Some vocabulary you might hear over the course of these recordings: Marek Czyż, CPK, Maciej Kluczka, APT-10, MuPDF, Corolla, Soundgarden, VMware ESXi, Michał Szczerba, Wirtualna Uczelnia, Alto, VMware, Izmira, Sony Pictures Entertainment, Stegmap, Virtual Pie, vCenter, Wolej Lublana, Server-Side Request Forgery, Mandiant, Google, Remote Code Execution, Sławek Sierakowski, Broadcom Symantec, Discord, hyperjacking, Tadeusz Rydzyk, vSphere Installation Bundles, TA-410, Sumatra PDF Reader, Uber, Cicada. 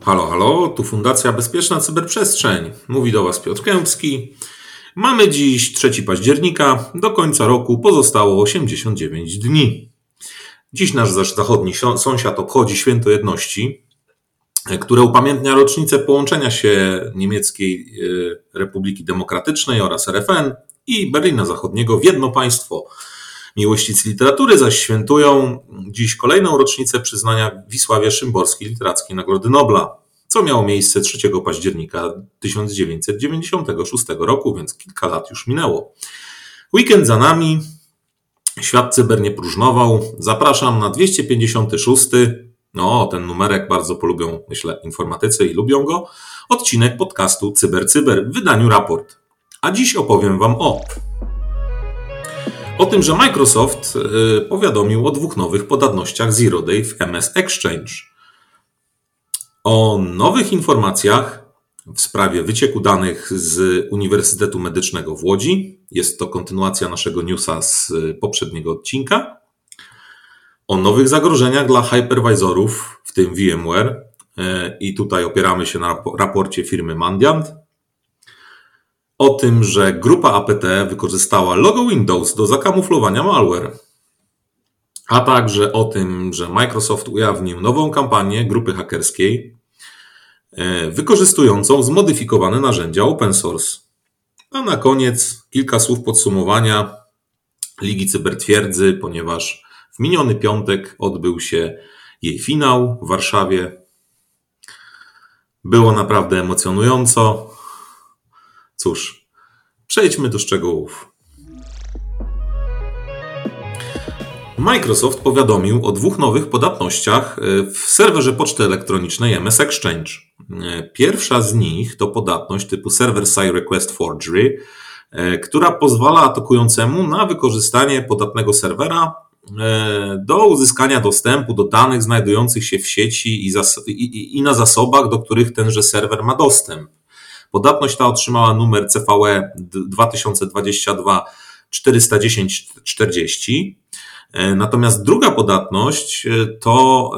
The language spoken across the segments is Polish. Halo, halo, tu Fundacja Bezpieczna Cyberprzestrzeń. Mówi do Was Piotr Kębski. Mamy dziś 3 października, do końca roku pozostało 89 dni. Dziś nasz zachodni sąsiad obchodzi Święto Jedności, które upamiętnia rocznicę połączenia się Niemieckiej Republiki Demokratycznej oraz RFN i Berlina Zachodniego w jedno państwo. Miłośnicy literatury zaś świętują dziś kolejną rocznicę przyznania Wisławie Szymborskiej Literackiej Nagrody Nobla, co miało miejsce 3 października 1996 roku, więc kilka lat już minęło. Weekend za nami, świat cyber nie próżnował. Zapraszam na 256, ten numerek bardzo polubią, myślę, informatycy i lubią go, odcinek podcastu Cyber w wydaniu Raport. A dziś opowiem Wam o tym, że Microsoft powiadomił o 2 nowych podatnościach Zero Day w MS Exchange. O nowych informacjach w sprawie wycieku danych z Uniwersytetu Medycznego w Łodzi. Jest to kontynuacja naszego newsa z poprzedniego odcinka. O nowych zagrożeniach dla hypervisorów, w tym VMware. I tutaj opieramy się na raporcie firmy Mandiant. O tym, że grupa APT wykorzystała logo Windows do zakamuflowania malware. A także o tym, że Microsoft ujawnił nową kampanię grupy hakerskiej wykorzystującą zmodyfikowane narzędzia open source. A na koniec kilka słów podsumowania Ligi Cybertwierdzy, ponieważ w miniony piątek odbył się jej finał w Warszawie. Było naprawdę emocjonująco. Cóż, przejdźmy do szczegółów. Microsoft powiadomił o 2 nowych podatnościach w serwerze poczty elektronicznej MS Exchange. Pierwsza z nich to podatność typu Server-Side Request Forgery, która pozwala atakującemu na wykorzystanie podatnego serwera do uzyskania dostępu do danych znajdujących się w sieci i na zasobach, do których tenże serwer ma dostęp. Podatność ta otrzymała numer CVE 2022 41040. Natomiast druga podatność to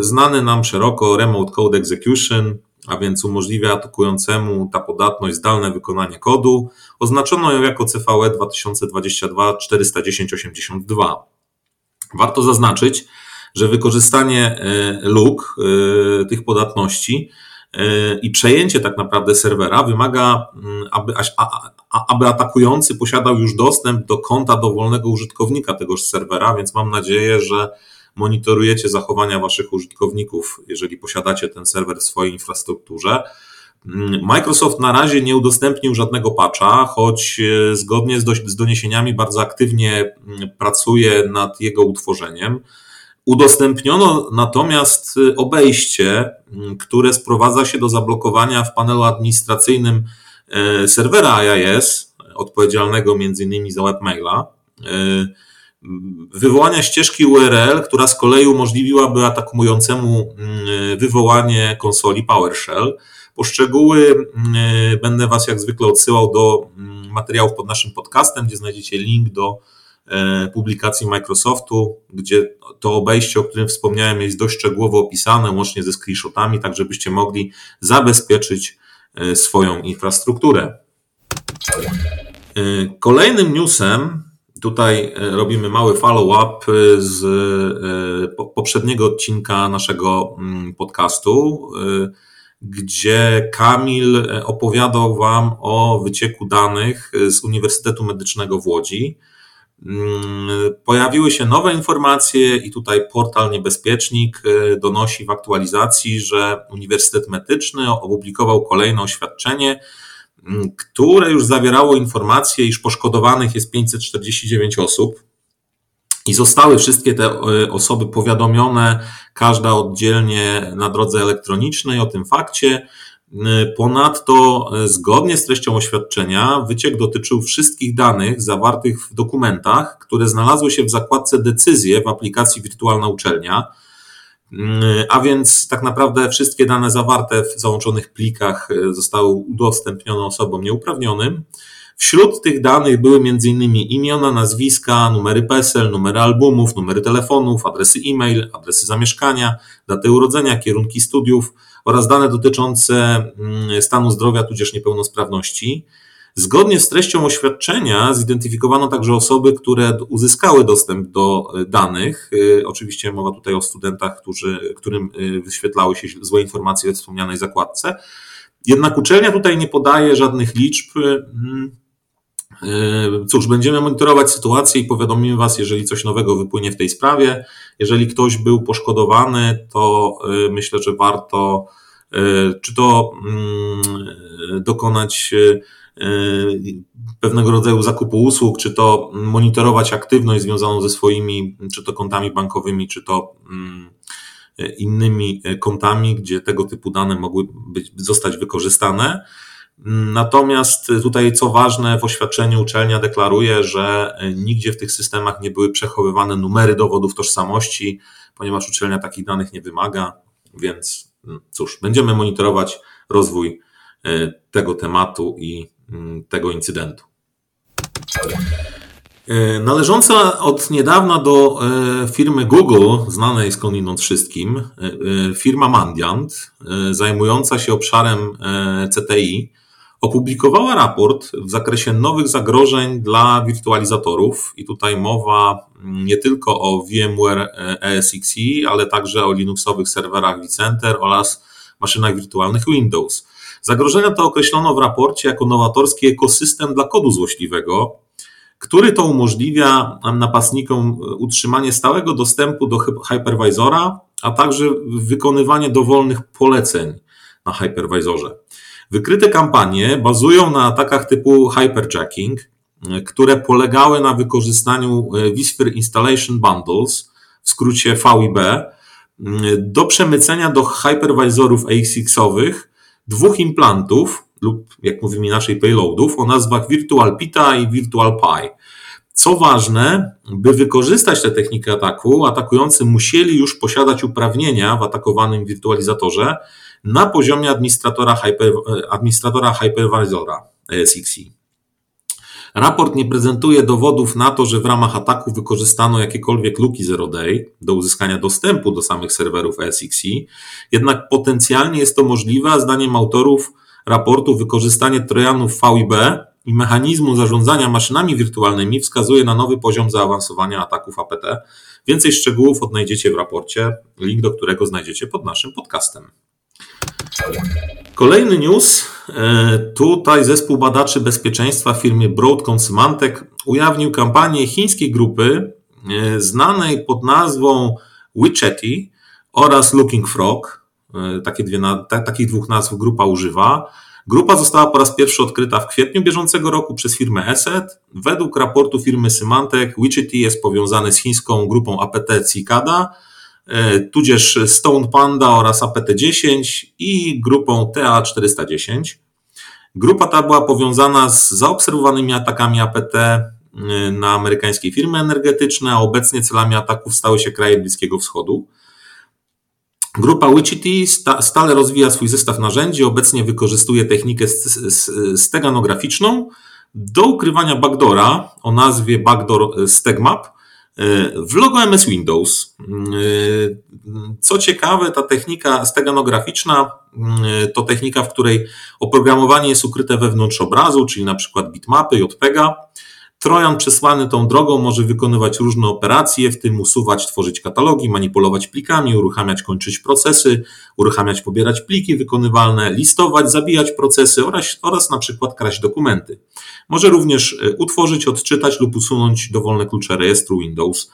znany nam szeroko Remote Code Execution, a więc umożliwia atakującemu ta podatność zdalne wykonanie kodu. Oznaczono ją jako CVE 2022 41082. Warto zaznaczyć, że wykorzystanie luk tych podatności i przejęcie tak naprawdę serwera wymaga, aby atakujący posiadał już dostęp do konta dowolnego użytkownika tegoż serwera, więc mam nadzieję, że monitorujecie zachowania waszych użytkowników, jeżeli posiadacie ten serwer w swojej infrastrukturze. Microsoft na razie nie udostępnił żadnego patcha, choć zgodnie z doniesieniami bardzo aktywnie pracuje nad jego utworzeniem. Udostępniono natomiast obejście, które sprowadza się do zablokowania w panelu administracyjnym serwera AIS, odpowiedzialnego m.in. za webmaila, wywołania ścieżki URL, która z kolei umożliwiłaby atakującemu wywołanie konsoli PowerShell. Poszczegóły będę Was jak zwykle odsyłał do materiałów pod naszym podcastem, gdzie znajdziecie link do publikacji Microsoftu, gdzie to obejście, o którym wspomniałem, jest dość szczegółowo opisane, łącznie ze screenshotami, tak żebyście mogli zabezpieczyć swoją infrastrukturę. Kolejnym newsem, tutaj robimy mały follow-up z poprzedniego odcinka naszego podcastu, gdzie Kamil opowiadał Wam o wycieku danych z Uniwersytetu Medycznego w Łodzi. Pojawiły się nowe informacje i tutaj portal Niebezpiecznik donosi w aktualizacji, że Uniwersytet Medyczny opublikował kolejne oświadczenie, które już zawierało informację, iż poszkodowanych jest 549 osób i zostały wszystkie te osoby powiadomione, każda oddzielnie na drodze elektronicznej o tym fakcie. Ponadto, zgodnie z treścią oświadczenia, wyciek dotyczył wszystkich danych zawartych w dokumentach, które znalazły się w zakładce Decyzje w aplikacji Wirtualna Uczelnia. A więc tak naprawdę wszystkie dane zawarte w załączonych plikach zostały udostępnione osobom nieuprawnionym. Wśród tych danych były m.in. imiona, nazwiska, numery PESEL, numery albumów, numery telefonów, adresy e-mail, adresy zamieszkania, daty urodzenia, kierunki studiów oraz dane dotyczące stanu zdrowia tudzież niepełnosprawności. Zgodnie z treścią oświadczenia zidentyfikowano także osoby, które uzyskały dostęp do danych. Oczywiście mowa tutaj o studentach, którym wyświetlały się złe informacje we wspomnianej zakładce. Jednak uczelnia tutaj nie podaje żadnych liczb. Cóż, będziemy monitorować sytuację i powiadomimy Was, jeżeli coś nowego wypłynie w tej sprawie. Jeżeli ktoś był poszkodowany, to myślę, że warto czy to dokonać pewnego rodzaju zakupu usług, czy to monitorować aktywność związaną ze swoimi, czy to kontami bankowymi, czy to innymi kontami, gdzie tego typu dane mogły zostać wykorzystane. Natomiast tutaj, co ważne, w oświadczeniu uczelnia deklaruje, że nigdzie w tych systemach nie były przechowywane numery dowodów tożsamości, ponieważ uczelnia takich danych nie wymaga, więc cóż, będziemy monitorować rozwój tego tematu i tego incydentu. Należąca od niedawna do firmy Google, znanej skądinąd wszystkim, firma Mandiant, zajmująca się obszarem CTI, opublikowała raport w zakresie nowych zagrożeń dla wirtualizatorów i tutaj mowa nie tylko o VMware ESXi, ale także o linuxowych serwerach vCenter oraz maszynach wirtualnych Windows. Zagrożenia to określono w raporcie jako nowatorski ekosystem dla kodu złośliwego, który to umożliwia napastnikom utrzymanie stałego dostępu do hypervisora, a także wykonywanie dowolnych poleceń na hypervisorze. Wykryte kampanie bazują na atakach typu hyperjacking, które polegały na wykorzystaniu vSphere Installation Bundles, w skrócie VIB, do przemycenia do hypervisorów ESXowych dwóch implantów lub, jak mówimy inaczej, payloadów o nazwach Virtual Pita i Virtual Pie. Co ważne, by wykorzystać tę technikę ataku, atakujący musieli już posiadać uprawnienia w atakowanym wirtualizatorze na poziomie administratora hypervisora ESXi. Raport nie prezentuje dowodów na to, że w ramach ataku wykorzystano jakiekolwiek luki zero-day do uzyskania dostępu do samych serwerów ESXi, jednak potencjalnie jest to możliwe, a zdaniem autorów raportu wykorzystanie trojanów VIB i mechanizmu zarządzania maszynami wirtualnymi wskazuje na nowy poziom zaawansowania ataków APT. Więcej szczegółów odnajdziecie w raporcie, link do którego znajdziecie pod naszym podcastem. Kolejny news. Tutaj zespół badaczy bezpieczeństwa w firmie Broadcom Symantec ujawnił kampanię chińskiej grupy znanej pod nazwą Witchetty oraz LookingFrog. Takich dwóch nazw grupa używa. Grupa została po raz pierwszy odkryta w kwietniu bieżącego roku przez firmę ESET. Według raportu firmy Symantec Witchetty jest powiązany z chińską grupą APT Cicada, tudzież Stone Panda oraz APT-10 i grupą TA-410. Grupa ta była powiązana z zaobserwowanymi atakami APT na amerykańskie firmy energetyczne, a obecnie celami ataków stały się kraje Bliskiego Wschodu. Grupa Witchetty stale rozwija swój zestaw narzędzi, obecnie wykorzystuje technikę steganograficzną do ukrywania backdoora o nazwie backdoor stegmap w logo MS Windows. Co ciekawe, ta technika steganograficzna to technika, w której oprogramowanie jest ukryte wewnątrz obrazu, czyli na przykład bitmapy, JPEGa. Trojan przesłany tą drogą może wykonywać różne operacje, w tym usuwać, tworzyć katalogi, manipulować plikami, uruchamiać, kończyć procesy, uruchamiać, pobierać pliki wykonywalne, listować, zabijać procesy oraz na przykład kraść dokumenty. Może również utworzyć, odczytać lub usunąć dowolne klucze rejestru Windows.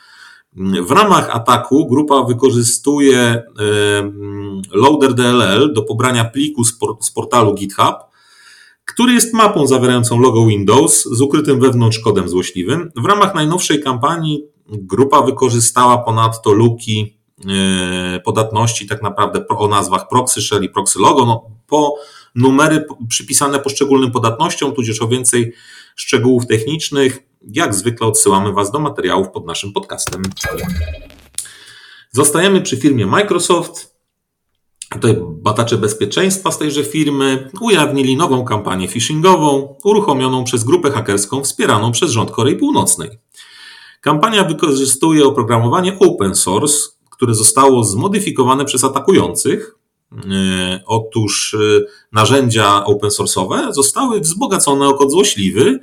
W ramach ataku grupa wykorzystuje loader DLL do pobrania pliku z portalu GitHub, który jest mapą zawierającą logo Windows z ukrytym wewnątrz kodem złośliwym. W ramach najnowszej kampanii grupa wykorzystała ponadto luki podatności tak naprawdę o nazwach proxy shell i proxy logo, po numery przypisane poszczególnym podatnościom, tudzież o więcej szczegółów technicznych. Jak zwykle odsyłamy Was do materiałów pod naszym podcastem. Zostajemy przy firmie Microsoft. Tutaj badacze bezpieczeństwa z tejże firmy ujawnili nową kampanię phishingową uruchomioną przez grupę hakerską wspieraną przez rząd Korei Północnej. Kampania wykorzystuje oprogramowanie open source, które zostało zmodyfikowane przez atakujących. Otóż narzędzia open source'owe zostały wzbogacone o kod złośliwy,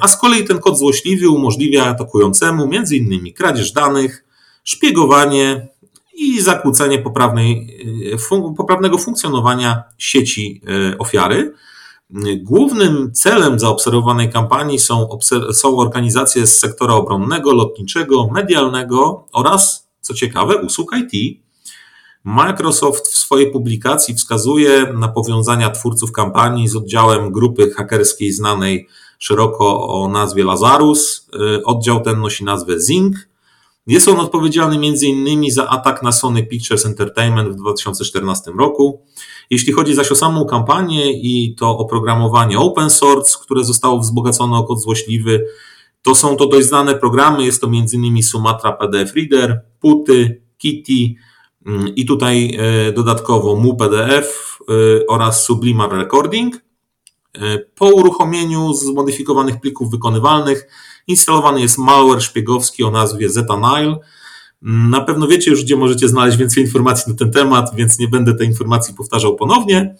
a z kolei ten kod złośliwy umożliwia atakującemu m.in. kradzież danych, szpiegowanie i zakłócenie poprawnego funkcjonowania sieci ofiary. Głównym celem zaobserwowanej kampanii są organizacje z sektora obronnego, lotniczego, medialnego oraz, co ciekawe, usług IT. Microsoft w swojej publikacji wskazuje na powiązania twórców kampanii z oddziałem grupy hakerskiej znanej szeroko o nazwie Lazarus. Oddział ten nosi nazwę Zing. Jest on odpowiedzialny m.in. za atak na Sony Pictures Entertainment w 2014 roku. Jeśli chodzi zaś o samą kampanię i to oprogramowanie open source, które zostało wzbogacone o kod złośliwy, to są to dość znane programy. Jest to m.in. Sumatra PDF Reader, Puty, Kitty i tutaj dodatkowo MuPDF oraz Sublimar Recording. Po uruchomieniu zmodyfikowanych plików wykonywalnych instalowany jest malware szpiegowski o nazwie Zetanile. Na pewno wiecie już, gdzie możecie znaleźć więcej informacji na ten temat, więc nie będę tej informacji powtarzał ponownie.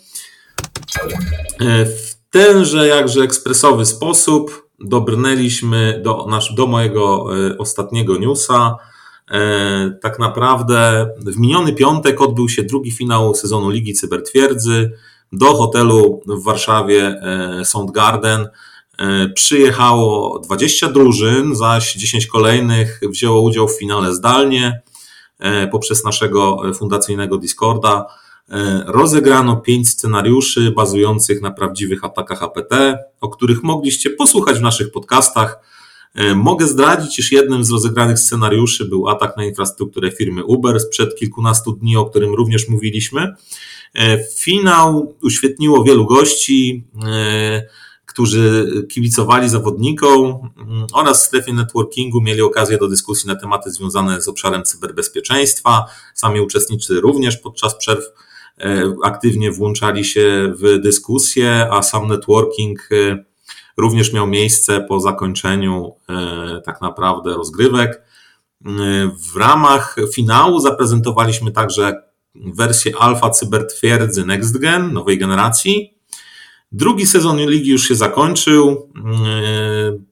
W tenże jakże ekspresowy sposób dobrnęliśmy do mojego ostatniego newsa. Tak naprawdę w miniony piątek odbył się drugi finał sezonu Ligi Cybertwierdzy. Do hotelu w Warszawie Soundgarden przyjechało 20 drużyn, zaś 10 kolejnych wzięło udział w finale zdalnie poprzez naszego fundacyjnego Discorda. Rozegrano 5 scenariuszy bazujących na prawdziwych atakach APT, o których mogliście posłuchać w naszych podcastach. Mogę zdradzić, iż jednym z rozegranych scenariuszy był atak na infrastrukturę firmy Uber sprzed kilkunastu dni, o którym również mówiliśmy. Finał uświetniło wielu gości, którzy kibicowali zawodnikom oraz w strefie networkingu mieli okazję do dyskusji na tematy związane z obszarem cyberbezpieczeństwa. Sami uczestnicy również podczas przerw aktywnie włączali się w dyskusję, a sam networking również miał miejsce po zakończeniu tak naprawdę rozgrywek. W ramach finału zaprezentowaliśmy także wersję alfa cybertwierdzy Next Gen, nowej generacji. Drugi sezon ligi już się zakończył.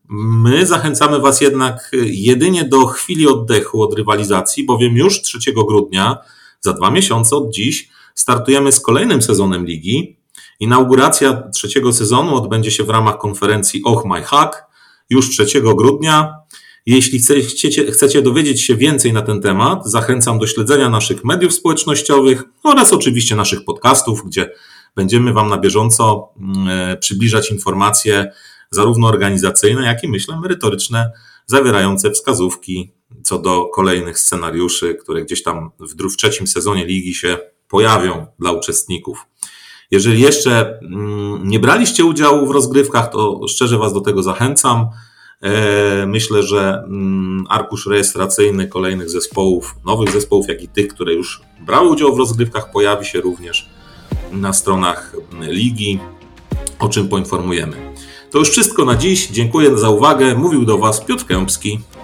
My zachęcamy Was jednak jedynie do chwili oddechu od rywalizacji, bowiem już 3 grudnia, za 2 miesiące od dziś, startujemy z kolejnym sezonem ligi. Inauguracja trzeciego sezonu odbędzie się w ramach konferencji Och My Hack już 3 grudnia. Jeśli chcecie dowiedzieć się więcej na ten temat, zachęcam do śledzenia naszych mediów społecznościowych oraz oczywiście naszych podcastów, gdzie będziemy Wam na bieżąco przybliżać informacje zarówno organizacyjne, jak i myślę merytoryczne, zawierające wskazówki co do kolejnych scenariuszy, które gdzieś tam w 3. sezonie ligi się pojawią dla uczestników. Jeżeli jeszcze nie braliście udziału w rozgrywkach, to szczerze Was do tego zachęcam. Myślę, że arkusz rejestracyjny kolejnych zespołów, nowych zespołów, jak i tych, które już brały udział w rozgrywkach, pojawi się również na stronach ligi, o czym poinformujemy. To już wszystko na dziś. Dziękuję za uwagę. Mówił do Was Piotr Kębski.